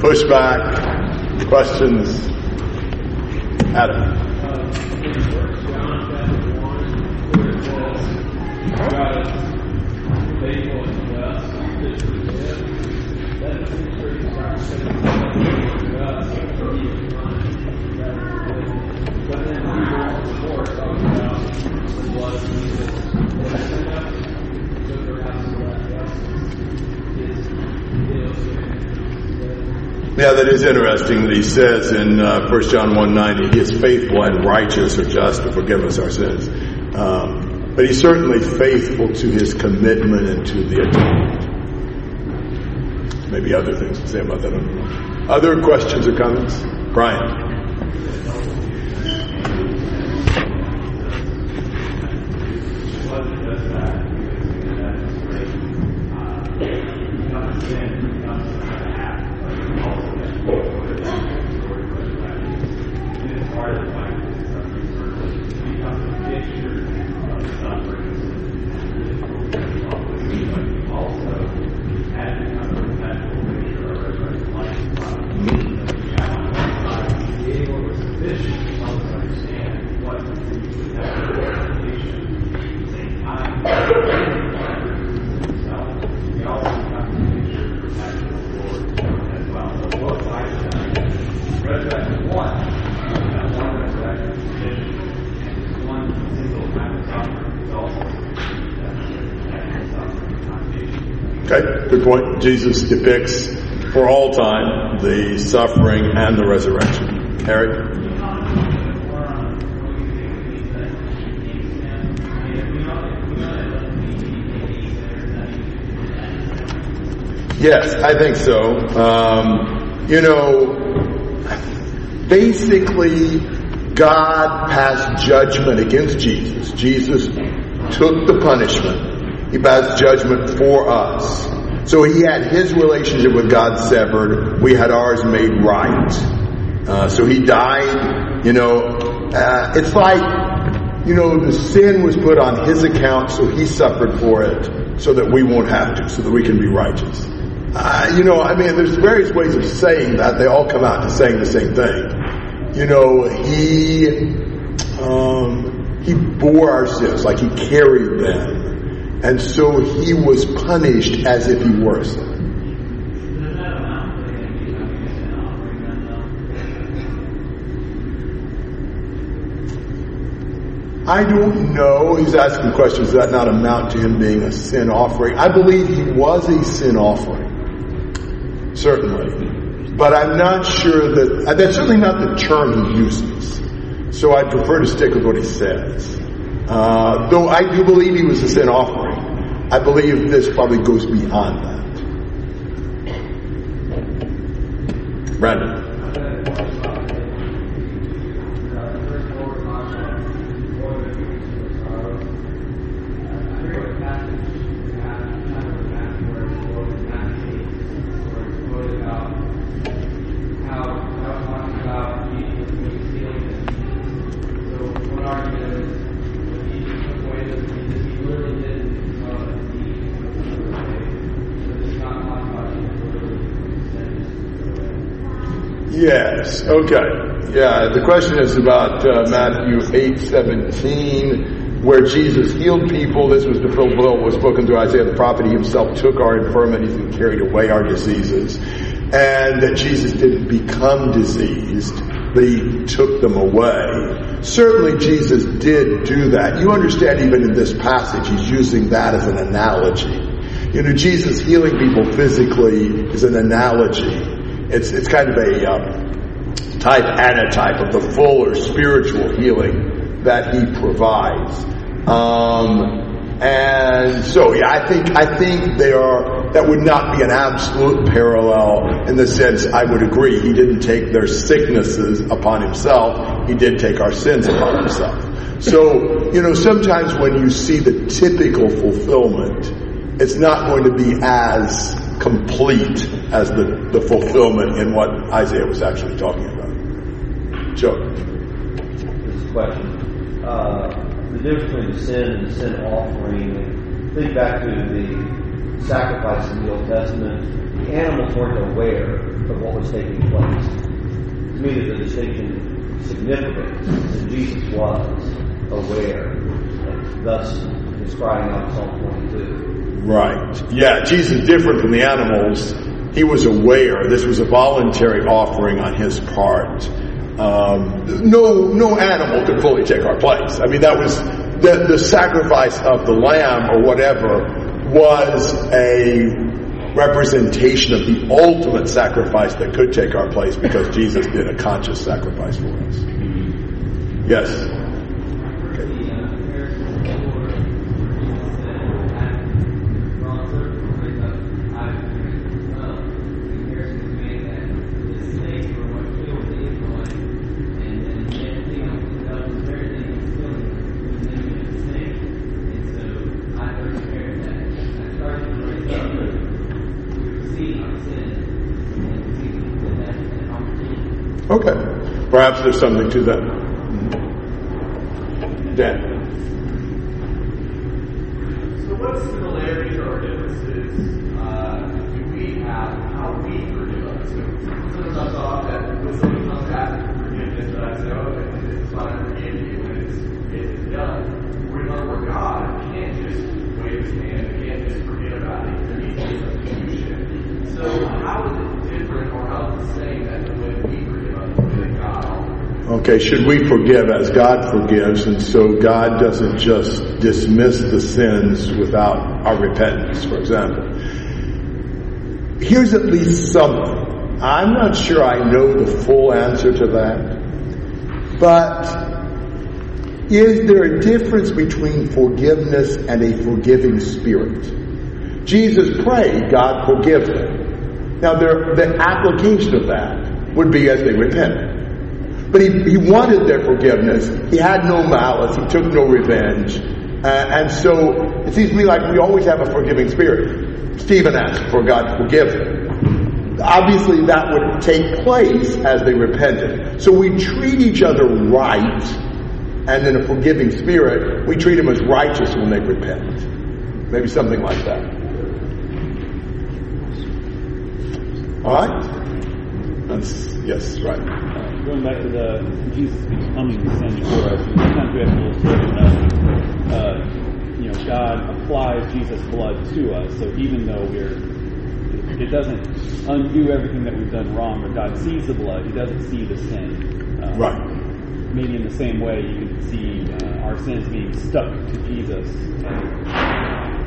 Pushback, questions, Adam. Yeah, that is interesting that he says in 1 John 1:9, he is faithful and righteous or just to forgive us our sins. But he's certainly faithful to his commitment and to the atonement. Maybe other things to say about that. Other questions or comments? Brian. Jesus depicts for all time the suffering and the resurrection. Harry? Yes, I think so. Basically, God passed judgment against Jesus. Jesus took the punishment. He passed judgment for us. So he had his relationship with God severed. We had ours made right. So he died, it's like, the sin was put on his account, so he suffered for it so that we won't have to, so that we can be righteous. There's various ways of saying that. They all come out to saying the same thing. He bore our sins, like he carried them. And so he was punished as if he were a sinner. I don't know. He's asking questions. Does that not amount to him being a sin offering? I believe he was a sin offering. Certainly. But I'm not sure that... That's certainly not the term he uses. So I'd prefer to stick with what he says. Though I do believe he was a sin offering. I believe this probably goes beyond that. Brandon. Yes, okay. Yeah, the question is about Matthew 8:17, where Jesus healed people. This was to fulfill what was spoken through Isaiah the prophet. He himself took our infirmities and carried away our diseases. And that Jesus didn't become diseased, but he took them away. Certainly Jesus did do that. You understand even in this passage, he's using that as an analogy. Jesus healing people physically is an analogy. It's kind of a type antitype of the full or spiritual healing that he provides. I think they are. That would not be an absolute parallel in the sense I would agree. He didn't take their sicknesses upon himself. He did take our sins upon himself. So, sometimes when you see the typical fulfillment, it's not going to be as complete as the fulfillment in what Isaiah was actually talking about. Joe? Just a question. The difference between sin and sin offering, think back to the sacrifice in the Old Testament. The animals weren't aware of what was taking place. To me, there's a distinction significant that Jesus was aware, and thus is crying out Psalm 22. Right. Yeah, Jesus, different from the animals, he was aware. This was a voluntary offering on his part. No animal could fully take our place. I mean, that was the sacrifice of the lamb or whatever was a representation of the ultimate sacrifice that could take our place, because Jesus did a conscious sacrifice for us. Yes. Okay. Perhaps there's something to that. Dan. So what similarities or differences do we have in how we forgive others? Sometimes I thought that when someone comes asking for forgiveness, that I say, oh, it's not going to forgive you, and it's done. We're God. We can't just wave his hand. We can't just forget about it. There needs to be restitution. So how is it different, or how is it saying that the way we forgive? Okay, should we forgive as God forgives? And so God doesn't just dismiss the sins without our repentance, for example. Here's at least something. I'm not sure I know the full answer to that. But is there a difference between forgiveness and a forgiving spirit? Jesus prayed, God forgive them. Now, the application of that would be as they repent. But he wanted their forgiveness. He had no malice. He took no revenge. And so it seems to me like we always have a forgiving spirit. Stephen asked for God to forgive him. Obviously, that would take place as they repented. So we treat each other right, and in a forgiving spirit, we treat them as righteous when they repent. Maybe something like that. All right? Yes, right. Going back to the Jesus becoming the sin for us, sometimes we have to look at God applies Jesus' blood to us. So even though it doesn't undo everything that we've done wrong, but God sees the blood, he doesn't see the sin. Right. Maybe in the same way you can see our sins being stuck to Jesus.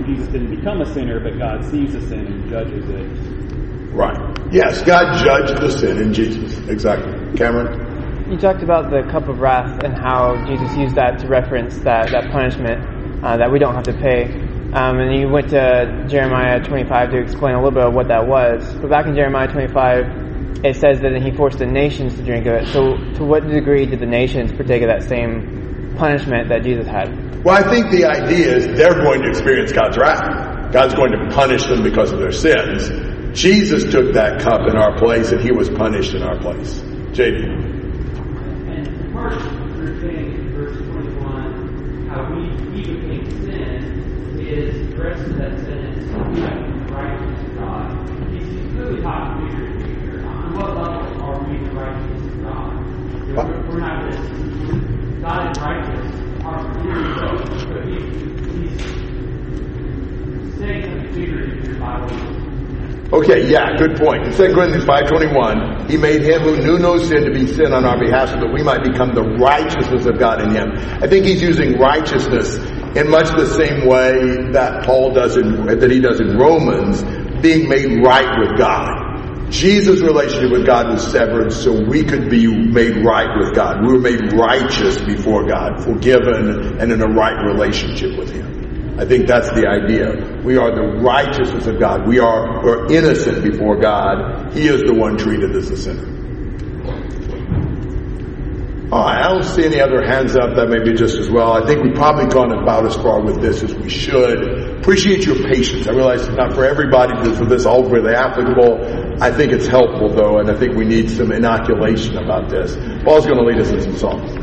Jesus didn't become a sinner, but God sees the sin and judges it. Right. Yes, God judged the sin in Jesus. Exactly. Cameron? You talked about the cup of wrath and how Jesus used that to reference that punishment that we don't have to pay. And you went to Jeremiah 25 to explain a little bit of what that was. But back in Jeremiah 25, it says that he forced the nations to drink of it. So to what degree did the nations partake of that same punishment that Jesus had? Well, I think the idea is they're going to experience God's wrath. God's going to punish them because of their sins. Jesus took that cup in our place, and he was punished in our place. J.D. And part of the thing in verse 21, how we became sin, is the rest of that sentence, we have the righteous of God. It's clearly hot and bigger here. On what level are we the righteous of God? We're not just, God is righteous, our theory, but he's saying something bigger in your Bible. Okay, yeah, good point. In 2 Corinthians 5.21, he made him who knew no sin to be sin on our behalf so that we might become the righteousness of God in him. I think he's using righteousness in much the same way that Paul does in Romans, being made right with God. Jesus' relationship with God was severed so we could be made right with God. We were made righteous before God, forgiven, and in a right relationship with him. I think that's the idea. We are the righteousness of God. We're innocent before God. He is the one treated as a sinner. All right, I don't see any other hands up. That may be just as well. I think we've probably gone about as far with this as we should. Appreciate your patience. I realize it's not for everybody, but for this all really applicable. I think it's helpful, though, and I think we need some inoculation about this. Paul's going to lead us in some songs.